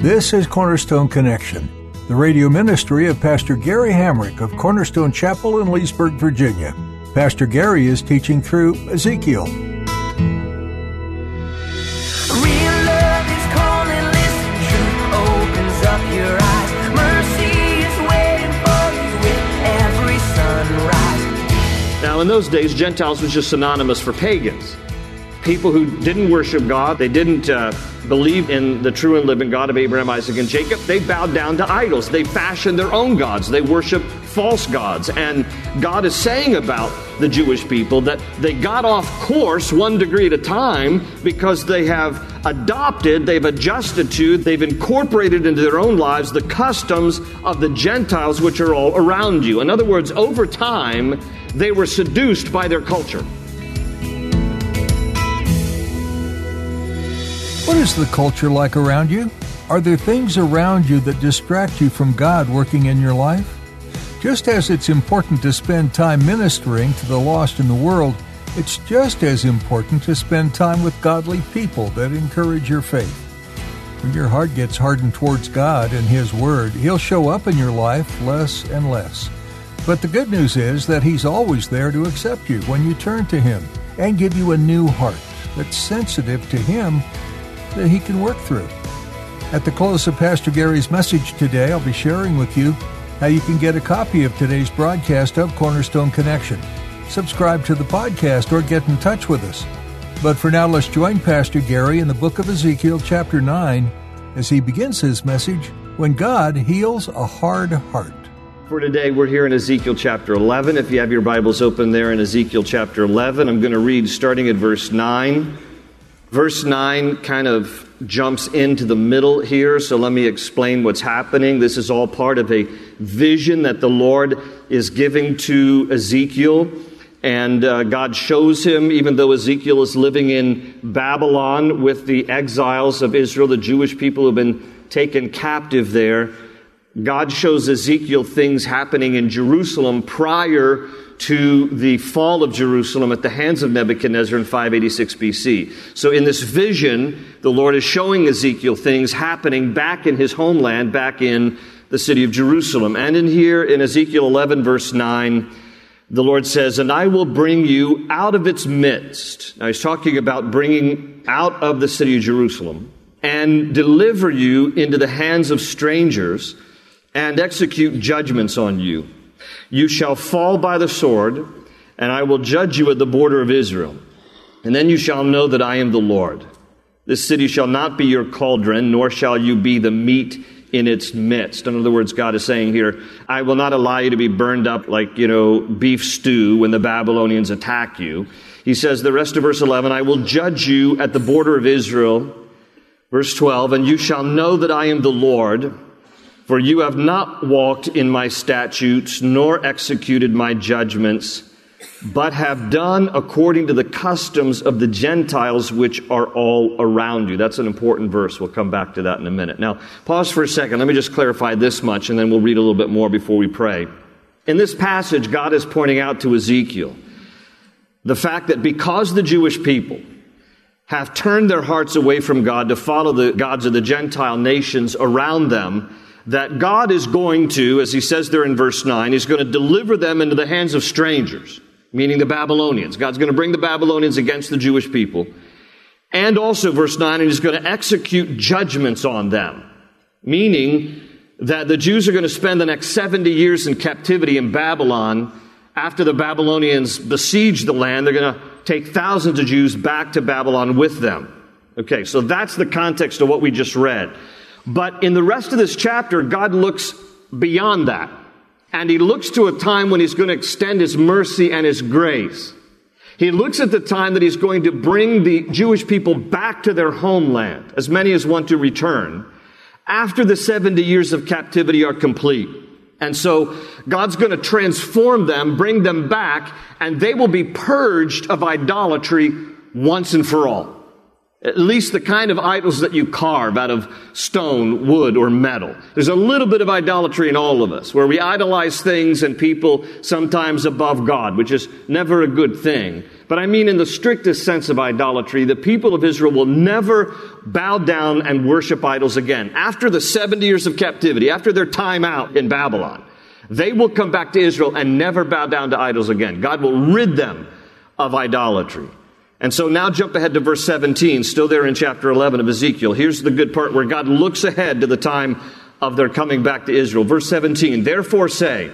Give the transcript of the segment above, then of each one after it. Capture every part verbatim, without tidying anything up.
This is Cornerstone Connection, the radio ministry of Pastor Gary Hamrick of Cornerstone Chapel in Leesburg, Virginia. Pastor Gary is teaching through Ezekiel. Real love is calling, listen, truth opens up your eyes. Mercy is waiting for you with every sunrise. Now, in those days, Gentiles was just synonymous for pagans. People who didn't worship God, they didn't uh, believe in the true and living God of Abraham, Isaac, and Jacob. They bowed down to idols. They fashioned their own gods. They worshiped false gods. And God is saying about the Jewish people that they got off course one degree at a time because they have adopted, they've adjusted to, they've incorporated into their own lives the customs of the Gentiles which are all around you. In other words, over time, they were seduced by their culture. What is the culture like around you? Are there things around you that distract you from God working in your life? Just as it's important to spend time ministering to the lost in the world, it's just as important to spend time with godly people that encourage your faith. When your heart gets hardened towards God and His Word, He'll show up in your life less and less. But the good news is that He's always there to accept you when you turn to Him and give you a new heart that's sensitive to Him, that He can work through. At the close of Pastor Gary's message today, I'll be sharing with you how you can get a copy of today's broadcast of Cornerstone Connection. Subscribe to the podcast or get in touch with us. But for now, let's join Pastor Gary in the book of Ezekiel, chapter nine, as he begins his message, When God Heals a Hard Heart. For today, we're here in Ezekiel chapter eleven. If you have your Bibles open there in Ezekiel chapter eleven, I'm going to read starting at verse nine. Verse nine kind of jumps into the middle here, so let me explain what's happening. This is all part of a vision that the Lord is giving to Ezekiel, and uh, God shows him, even though Ezekiel is living in Babylon with the exiles of Israel, the Jewish people who have been taken captive there, God shows Ezekiel things happening in Jerusalem prior to the fall of Jerusalem at the hands of Nebuchadnezzar in five eighty-six B C. So in this vision, the Lord is showing Ezekiel things happening back in his homeland, back in the city of Jerusalem. And in here, in Ezekiel eleven, verse nine, the Lord says, "And I will bring you out of its midst." Now he's talking about bringing out of the city of Jerusalem, "and deliver you into the hands of strangers, and execute judgments on you. You shall fall by the sword, and I will judge you at the border of Israel. And then you shall know that I am the Lord. This city shall not be your cauldron, nor shall you be the meat in its midst." In other words, God is saying here, I will not allow you to be burned up like, you know, beef stew when the Babylonians attack you. He says, the rest of verse eleven, I will judge you at the border of Israel. Verse twelve, and you shall know that I am the Lord, for you have not walked in my statutes, nor executed my judgments, but have done according to the customs of the Gentiles which are all around you. That's an important verse. We'll come back to that in a minute. Now, pause for a second. Let me just clarify this much, and then we'll read a little bit more before we pray. In this passage, God is pointing out to Ezekiel the fact that because the Jewish people have turned their hearts away from God to follow the gods of the Gentile nations around them, that God is going to, as he says there in verse nine, he's going to deliver them into the hands of strangers, meaning the Babylonians. God's going to bring the Babylonians against the Jewish people. And also, verse nine, and he's going to execute judgments on them, meaning that the Jews are going to spend the next seventy years in captivity in Babylon. After the Babylonians besiege the land, they're going to take thousands of Jews back to Babylon with them. Okay, so that's the context of what we just read. But in the rest of this chapter, God looks beyond that. And he looks to a time when he's going to extend his mercy and his grace. He looks at the time that he's going to bring the Jewish people back to their homeland, as many as want to return, after the seventy years of captivity are complete. And so God's going to transform them, bring them back, and they will be purged of idolatry once and for all. At least the kind of idols that you carve out of stone, wood, or metal. There's a little bit of idolatry in all of us, where we idolize things and people sometimes above God, which is never a good thing. But I mean in the strictest sense of idolatry, the people of Israel will never bow down and worship idols again. After the seventy years of captivity, after their time out in Babylon, they will come back to Israel and never bow down to idols again. God will rid them of idolatry. And so now jump ahead to verse seventeen, still there in chapter eleven of Ezekiel. Here's the good part where God looks ahead to the time of their coming back to Israel. Verse seventeen, therefore say,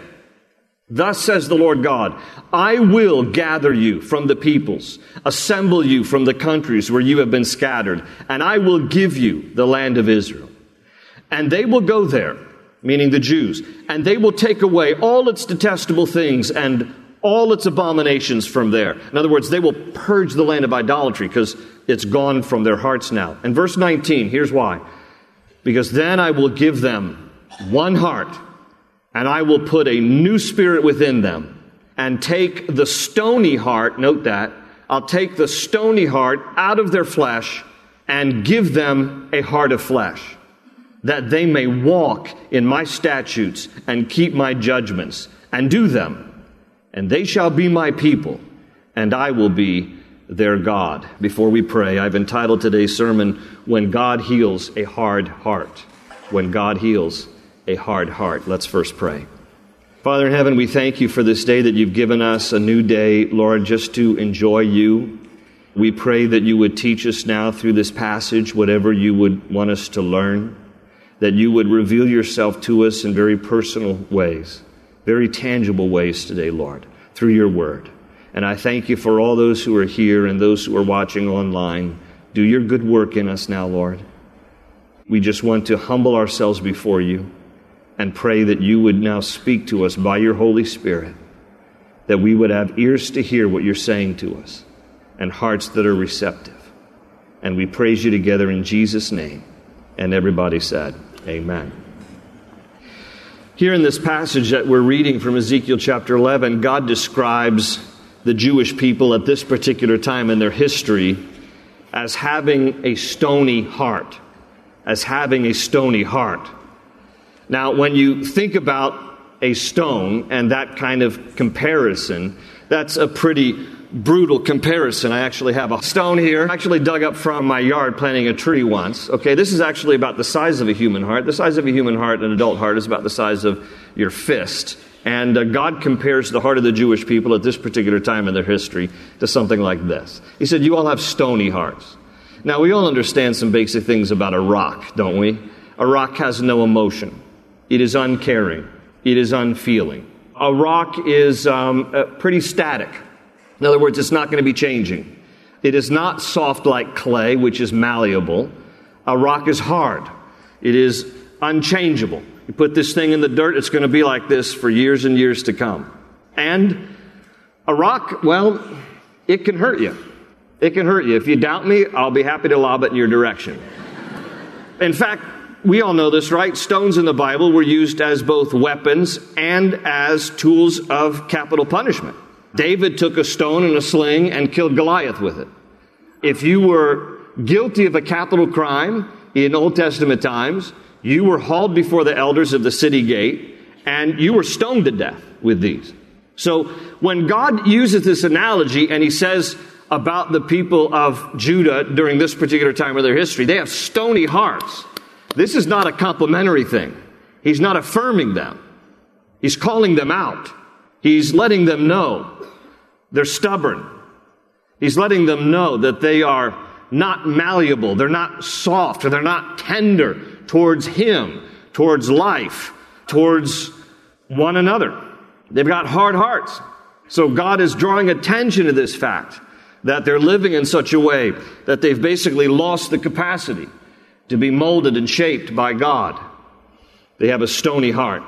thus says the Lord God, I will gather you from the peoples, assemble you from the countries where you have been scattered, and I will give you the land of Israel. And they will go there, meaning the Jews, and they will take away all its detestable things and all its abominations from there. In other words, they will purge the land of idolatry because it's gone from their hearts now. And verse nineteen, here's why. Because then I will give them one heart, and I will put a new spirit within them, and take the stony heart, note that, I'll take the stony heart out of their flesh, and give them a heart of flesh, that they may walk in my statutes, and keep my judgments, and do them. And they shall be my people, and I will be their God. Before we pray, I've entitled today's sermon, When God Heals a Hard Heart. When God Heals a Hard Heart. Let's first pray. Father in heaven, we thank you for this day that you've given us, a new day, Lord, just to enjoy you. We pray that you would teach us now through this passage whatever you would want us to learn, that you would reveal yourself to us in very personal ways. Very tangible ways today, Lord, through your word. And I thank you for all those who are here and those who are watching online. Do your good work in us now, Lord. We just want to humble ourselves before you and pray that you would now speak to us by your Holy Spirit, that we would have ears to hear what you're saying to us and hearts that are receptive. And we praise you together in Jesus' name. And everybody said, amen. Here in this passage that we're reading from Ezekiel chapter eleven, God describes the Jewish people at this particular time in their history as having a stony heart, as having a stony heart. Now, when you think about a stone and that kind of comparison, that's a pretty brutal comparison. I actually have a stone here. I actually dug up from my yard planting a tree once. Okay, this is actually about the size of a human heart. The size of a human heart, an adult heart, is about the size of your fist. And uh, God compares the heart of the Jewish people at this particular time in their history to something like this. He said, you all have stony hearts. Now, we all understand some basic things about a rock, don't we? A rock has no emotion. It is uncaring. It is unfeeling. A rock is um, uh, pretty static. In other words, it's not going to be changing. It is not soft like clay, which is malleable. A rock is hard. It is unchangeable. You put this thing in the dirt, it's going to be like this for years and years to come. And a rock, well, it can hurt you. It can hurt you. If you doubt me, I'll be happy to lob it in your direction. In fact, we all know this, right? Stones in the Bible were used as both weapons and as tools of capital punishment. David took a stone and a sling and killed Goliath with it. If you were guilty of a capital crime in Old Testament times, you were hauled before the elders of the city gate, and you were stoned to death with these. So when God uses this analogy and he says about the people of Judah during this particular time of their history, they have stony hearts. This is not a complimentary thing. He's not affirming them. He's calling them out. He's letting them know they're stubborn. He's letting them know that they are not malleable. They're not soft, or they're not tender towards him, towards life, towards one another. They've got hard hearts. So God is drawing attention to this fact that they're living in such a way that they've basically lost the capacity to be molded and shaped by God. They have a stony heart.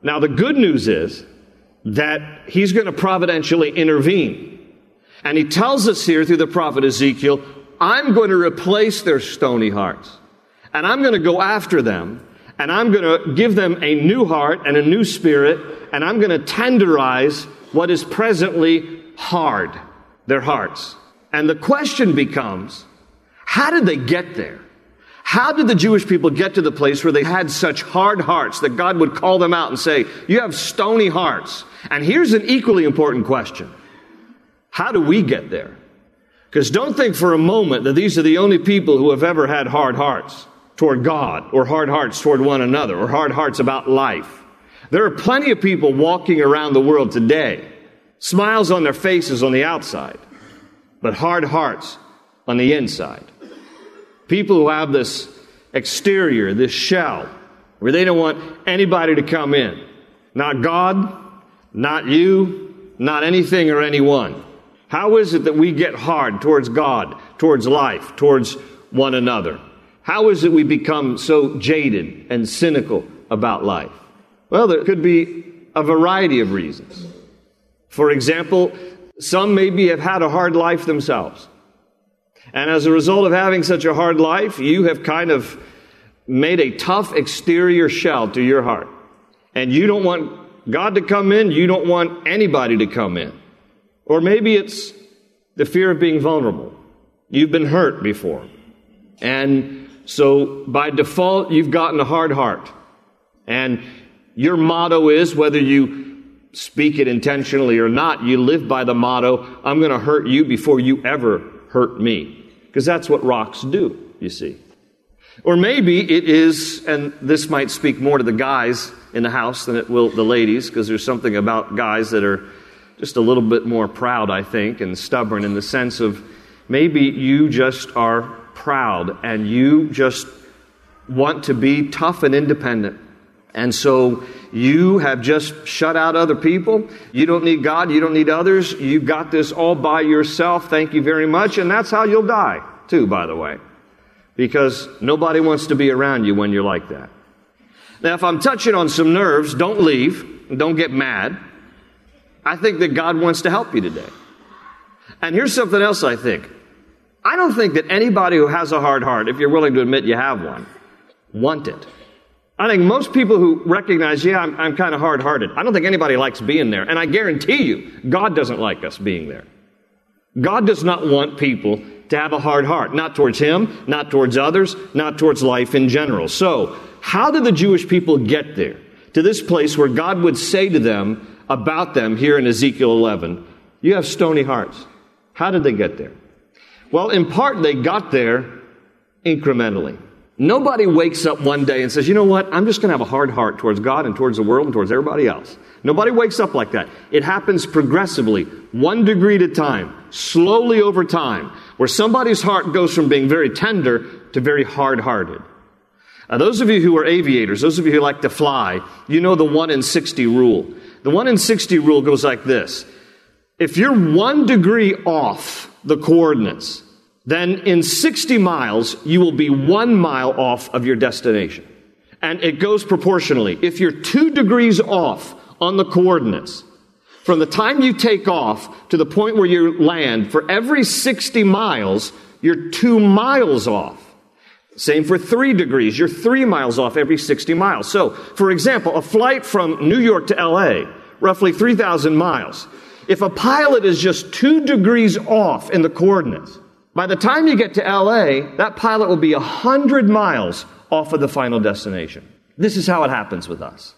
Now, the good news is that he's going to providentially intervene. And he tells us here through the prophet Ezekiel, I'm going to replace their stony hearts. And I'm going to go after them. And I'm going to give them a new heart and a new spirit. And I'm going to tenderize what is presently hard, their hearts. And the question becomes, how did they get there? How did the Jewish people get to the place where they had such hard hearts that God would call them out and say, you have stony hearts? And here's an equally important question. How do we get there? Because don't think for a moment that these are the only people who have ever had hard hearts toward God, or hard hearts toward one another, or hard hearts about life. There are plenty of people walking around the world today, smiles on their faces on the outside, but hard hearts on the inside. People who have this exterior, this shell, where they don't want anybody to come in. Not God, not you, not anything or anyone. How is it that we get hard towards God, towards life, towards one another? How is it we become so jaded and cynical about life? Well, there could be a variety of reasons. For example, some maybe have had a hard life themselves. And as a result of having such a hard life, you have kind of made a tough exterior shell to your heart. And you don't want God to come in. You don't want anybody to come in. Or maybe it's the fear of being vulnerable. You've been hurt before. And so by default, you've gotten a hard heart. And your motto is, whether you speak it intentionally or not, you live by the motto, I'm going to hurt you before you ever hurt me. Because that's what rocks do, you see. Or maybe it is, and this might speak more to the guys in the house than it will the ladies, because there's something about guys that are just a little bit more proud, I think, and stubborn, in the sense of maybe you just are proud and you just want to be tough and independent. And so you have just shut out other people. You don't need God. You don't need others. You've got this all by yourself. Thank you very much. And that's how you'll die, too, by the way. Because nobody wants to be around you when you're like that. Now, if I'm touching on some nerves, don't leave. Don't get mad. I think that God wants to help you today. And here's something else I think. I don't think that anybody who has a hard heart, if you're willing to admit you have one, want it. I think most people who recognize, yeah, I'm, I'm kind of hard-hearted, I don't think anybody likes being there. And I guarantee you, God doesn't like us being there. God does not want people to have a hard heart, not towards Him, not towards others, not towards life in general. So how did the Jewish people get there, to this place where God would say to them, about them here in Ezekiel eleven, you have stony hearts? How did they get there? Well, in part, they got there incrementally. Nobody wakes up one day and says, you know what, I'm just going to have a hard heart towards God and towards the world and towards everybody else. Nobody wakes up like that. It happens progressively, one degree at a time, slowly over time, where somebody's heart goes from being very tender to very hard-hearted. Now, those of you who are aviators, those of you who like to fly, you know the one in sixty rule. The one in sixty rule goes like this. If you're one degree off the coordinates, then in sixty miles, you will be one mile off of your destination. And it goes proportionally. If you're two degrees off on the coordinates, from the time you take off to the point where you land, for every sixty miles, you're two miles off. Same for three degrees. You're three miles off every sixty miles. So, for example, a flight from New York to L A, roughly three thousand miles. If a pilot is just two degrees off in the coordinates, by the time you get to L A, that pilot will be one hundred miles off of the final destination. This is how it happens with us.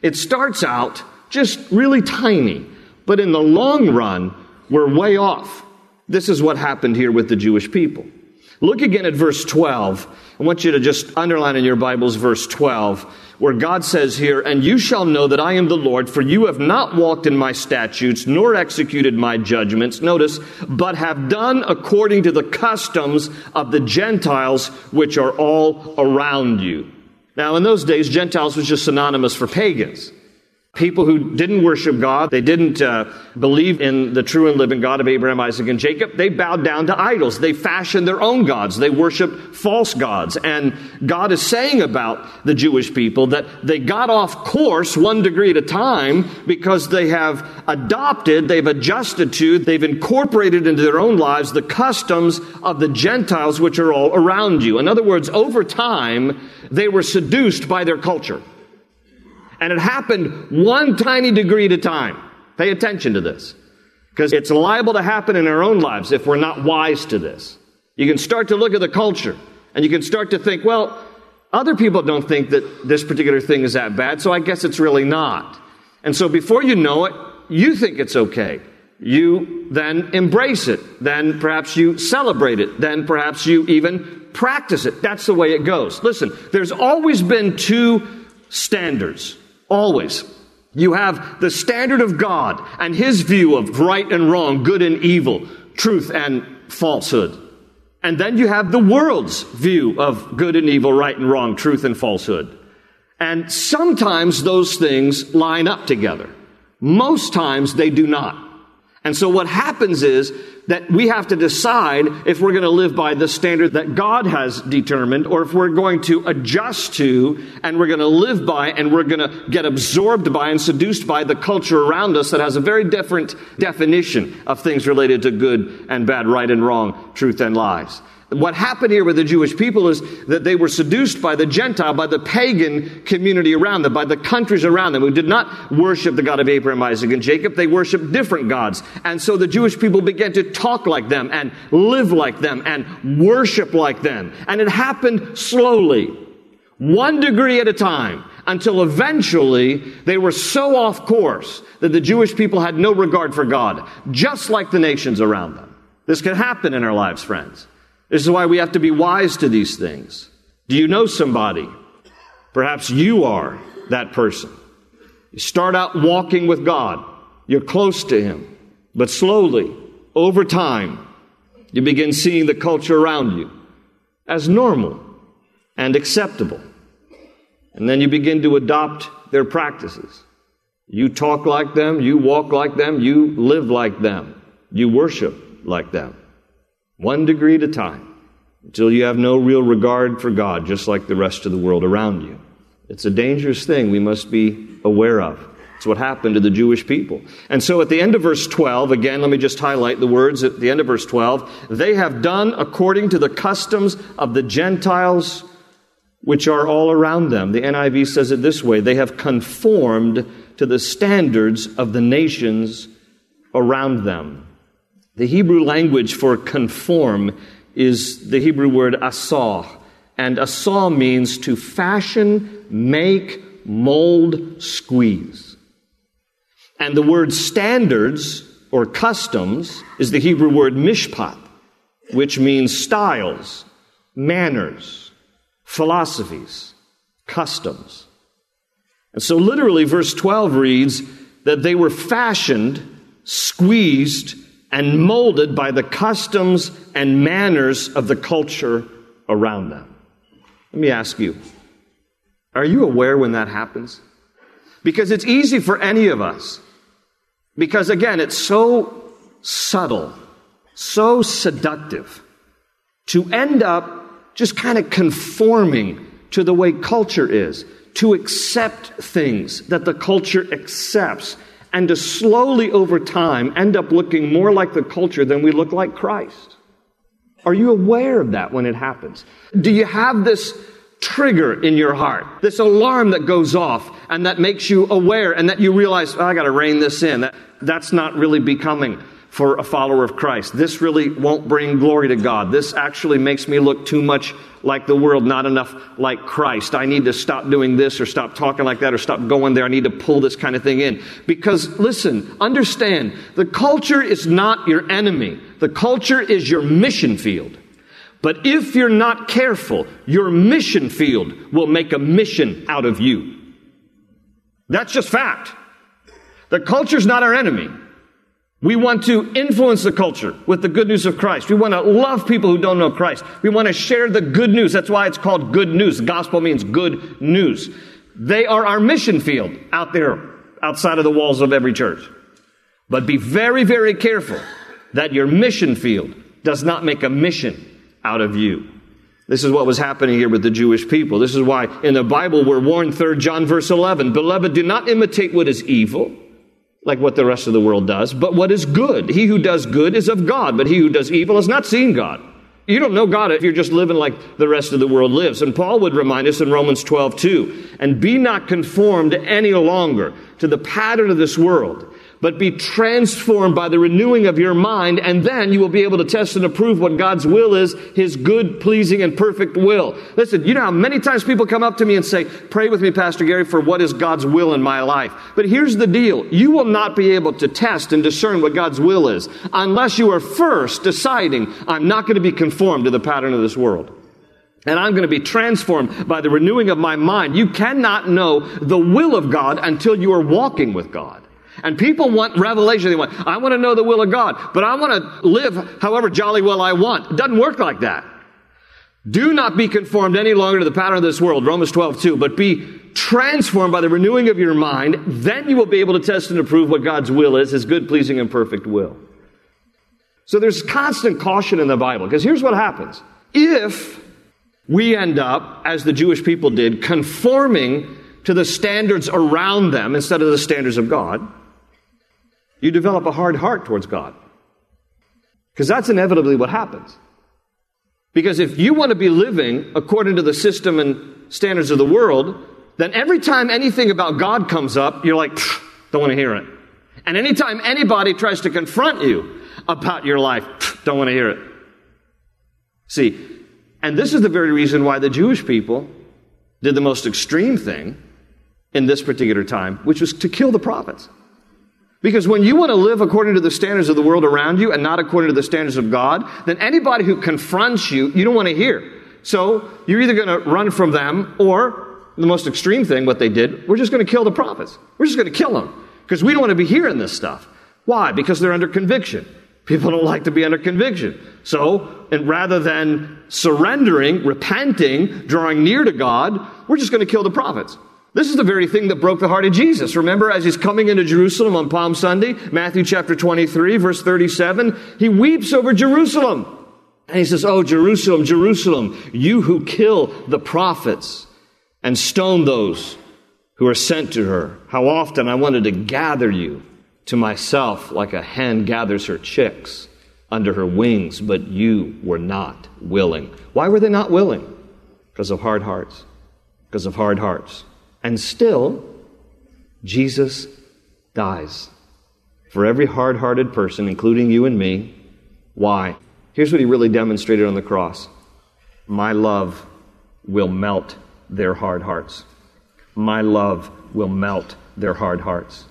It starts out just really tiny, but in the long run, we're way off. This is what happened here with the Jewish people. Look again at verse twelve. I want you to just underline in your Bibles verse twelve, where God says here, and you shall know that I am the Lord, for you have not walked in my statutes, nor executed my judgments, notice, but have done according to the customs of the Gentiles, which are all around you. Now, in those days, Gentiles was just synonymous for pagans. People who didn't worship God, they didn't uh, believe in the true and living God of Abraham, Isaac, and Jacob. They bowed down to idols. They fashioned their own gods. They worshiped false gods. And God is saying about the Jewish people that they got off course one degree at a time because they have adopted, they've adjusted to, they've incorporated into their own lives the customs of the Gentiles, which are all around you. In other words, over time, they were seduced by their culture. And it happened one tiny degree at a time. Pay attention to this, because it's liable to happen in our own lives if we're not wise to this. You can start to look at the culture, and you can start to think, well, other people don't think that this particular thing is that bad, so I guess it's really not. And so before you know it, you think it's okay. You then embrace it. Then perhaps you celebrate it. Then perhaps you even practice it. That's the way it goes. Listen, there's always been two standards. Always. You have the standard of God and his view of right and wrong, good and evil, truth and falsehood. And then you have the world's view of good and evil, right and wrong, truth and falsehood. And sometimes those things line up together. Most times they do not. And so what happens is that we have to decide if we're going to live by the standard that God has determined, or if we're going to adjust to and we're going to live by and we're going to get absorbed by and seduced by the culture around us that has a very different definition of things related to good and bad, right and wrong, truth and lies. What happened here with the Jewish people is that they were seduced by the Gentile, by the pagan community around them, by the countries around them who did not worship the God of Abraham, Isaac, and Jacob. They worshiped different gods. And so the Jewish people began to talk like them and live like them and worship like them. And it happened slowly, one degree at a time, until eventually they were so off course that the Jewish people had no regard for God, just like the nations around them. This can happen in our lives, friends. This is why we have to be wise to these things. Do you know somebody? Perhaps you are that person. You start out walking with God. You're close to him. But slowly, over time, you begin seeing the culture around you as normal and acceptable. And then you begin to adopt their practices. You talk like them. You walk like them. You live like them. You worship like them. One degree at a time, until you have no real regard for God, just like the rest of the world around you. It's a dangerous thing we must be aware of. It's what happened to the Jewish people. And so at the end of verse twelve, again, let me just highlight the words at the end of verse twelve, they have done according to the customs of the Gentiles, which are all around them. The N I V says it this way, they have conformed to the standards of the nations around them. The Hebrew language for conform is the Hebrew word asah. And asah means to fashion, make, mold, squeeze. And the word standards or customs is the Hebrew word mishpat, which means styles, manners, philosophies, customs. And so literally verse twelve reads that they were fashioned, squeezed, and molded by the customs and manners of the culture around them. Let me ask you, are you aware when that happens? Because it's easy for any of us. Because again, it's so subtle, so seductive to end up just kind of conforming to the way culture is, to accept things that the culture accepts, and to slowly over time end up looking more like the culture than we look like Christ. Are you aware of that when it happens? Do you have this trigger in your heart, this alarm that goes off and that makes you aware and that you realize, oh, I got to rein this in. That, that's not really becoming for a follower of Christ. This really won't bring glory to God. This actually makes me look too much like the world, not enough like Christ. I need to stop doing this or stop talking like that or stop going there. I need to pull this kind of thing in. Because listen, understand, the culture is not your enemy. The culture is your mission field. But if you're not careful, your mission field will make a mission out of you. That's just fact. The culture's not our enemy. We want to influence the culture with the good news of Christ. We want to love people who don't know Christ. We want to share the good news. That's why it's called good news. Gospel means good news. They are our mission field out there outside of the walls of every church. But be very, very careful that your mission field does not make a mission out of you. This is what was happening here with the Jewish people. This is why in the Bible we're warned, Third John verse eleven, beloved, do not imitate what is evil, like what the rest of the world does, but what is good. He who does good is of God, but he who does evil has not seen God. You don't know God if you're just living like the rest of the world lives. And Paul would remind us in Romans twelve two, and be not conformed any longer to the pattern of this world, but be transformed by the renewing of your mind, and then you will be able to test and approve what God's will is, his good, pleasing, and perfect will. Listen, you know how many times people come up to me and say, pray with me, Pastor Gary, for what is God's will in my life. But here's the deal. You will not be able to test and discern what God's will is unless you are first deciding, I'm not going to be conformed to the pattern of this world. And I'm going to be transformed by the renewing of my mind. You cannot know the will of God until you are walking with God. And people want revelation. They want, I want to know the will of God, but I want to live however jolly well I want. It doesn't work like that. Do not be conformed any longer to the pattern of this world, Romans twelve two, but be transformed by the renewing of your mind. Then you will be able to test and approve what God's will is, his good, pleasing, and perfect will. So there's constant caution in the Bible, because here's what happens. If we end up, as the Jewish people did, conforming to the standards around them instead of the standards of God, you develop a hard heart towards God. Because that's inevitably what happens. Because if you want to be living according to the system and standards of the world, then every time anything about God comes up, you're like, don't want to hear it. And anytime anybody tries to confront you about your life, don't want to hear it. See, and this is the very reason why the Jewish people did the most extreme thing in this particular time, which was to kill the prophets. Because when you want to live according to the standards of the world around you and not according to the standards of God, then anybody who confronts you, you don't want to hear. So you're either going to run from them, or the most extreme thing, what they did, we're just going to kill the prophets. We're just going to kill them because we don't want to be hearing this stuff. Why? Because they're under conviction. People don't like to be under conviction. So, and rather than surrendering, repenting, drawing near to God, we're just going to kill the prophets. This is the very thing that broke the heart of Jesus. Remember, as he's coming into Jerusalem on Palm Sunday, Matthew chapter twenty-three, verse thirty-seven, he weeps over Jerusalem. And he says, oh, Jerusalem, Jerusalem, you who kill the prophets and stone those who are sent to her. How often I wanted to gather you to myself like a hen gathers her chicks under her wings, but you were not willing. Why were they not willing? Because of hard hearts. Because of hard hearts. And still, Jesus dies for every hard-hearted person, including you and me. Why? Here's what he really demonstrated on the cross. My love will melt their hard hearts. My love will melt their hard hearts.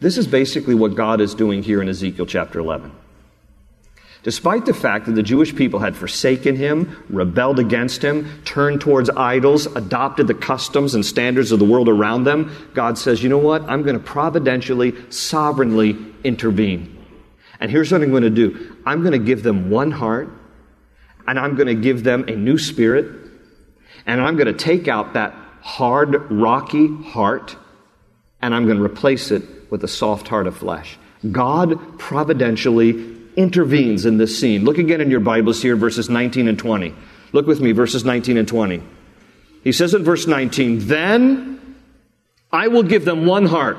This is basically what God is doing here in Ezekiel chapter eleven. Despite the fact that the Jewish people had forsaken him, rebelled against him, turned towards idols, adopted the customs and standards of the world around them, God says, you know what? I'm going to providentially, sovereignly intervene. And here's what I'm going to do. I'm going to give them one heart, and I'm going to give them a new spirit, and I'm going to take out that hard, rocky heart, and I'm going to replace it with a soft heart of flesh. God providentially intervenes in this scene. Look again in your Bibles here, verses nineteen and twenty. Look with me, verses nineteen and twenty. He says in verse nineteen, then I will give them one heart,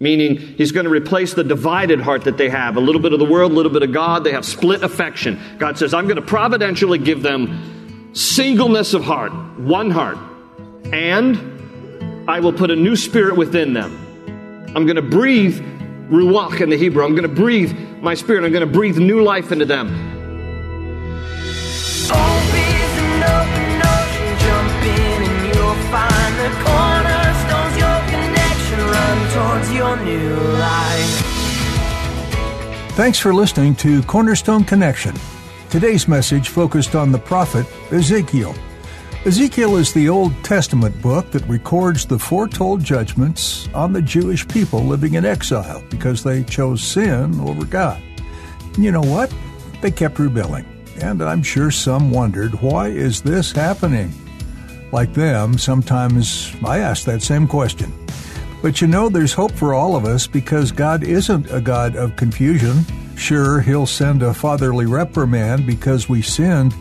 meaning he's going to replace the divided heart that they have, a little bit of the world, a little bit of God. They have split affection. God says, I'm going to providentially give them singleness of heart, one heart, and I will put a new spirit within them. I'm going to breathe ruach in the Hebrew. I'm going to breathe my spirit. I'm going to breathe new life into them. Thanks for listening to Cornerstone Connection. Today's message focused on the prophet Ezekiel. Ezekiel is the Old Testament book that records the foretold judgments on the Jewish people living in exile because they chose sin over God. You know what? They kept rebelling, and I'm sure some wondered, why is this happening? Like them, sometimes I ask that same question. But you know, there's hope for all of us because God isn't a God of confusion. Sure, He'll send a fatherly reprimand because we sinned,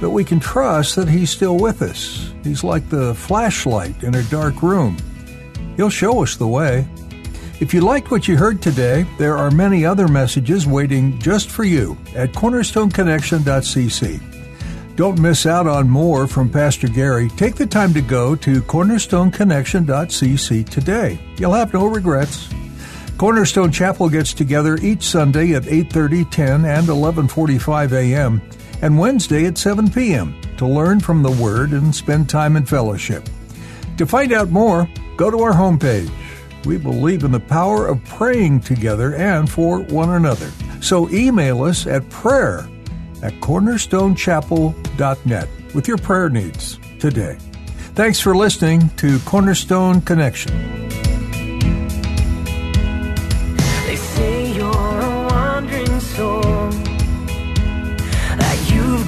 but we can trust that He's still with us. He's like the flashlight in a dark room. He'll show us the way. If you liked what you heard today, there are many other messages waiting just for you at cornerstone connection dot c c. Don't miss out on more from Pastor Gary. Take the time to go to cornerstone connection dot c c today. You'll have no regrets. Cornerstone Chapel gets together each Sunday at eight thirty, ten, and eleven forty-five a.m., and Wednesday at seven p.m. to learn from the Word and spend time in fellowship. To find out more, go to our homepage. We believe in the power of praying together and for one another. So email us at prayer. at cornerstone chapel dot net with your prayer needs today. Thanks for listening to Cornerstone Connection. They say you're a wandering soul, that you've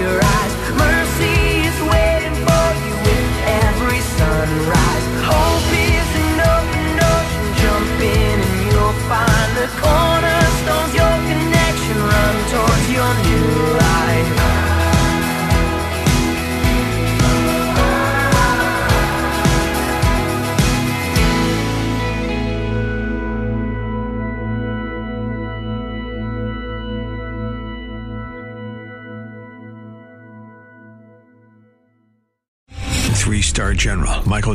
Your eyes. Mercy is waiting for you with every sunrise. Hope is an open ocean. Jump in and you'll find the cornerstone's your connection. Run towards your new life. Three-star General Michael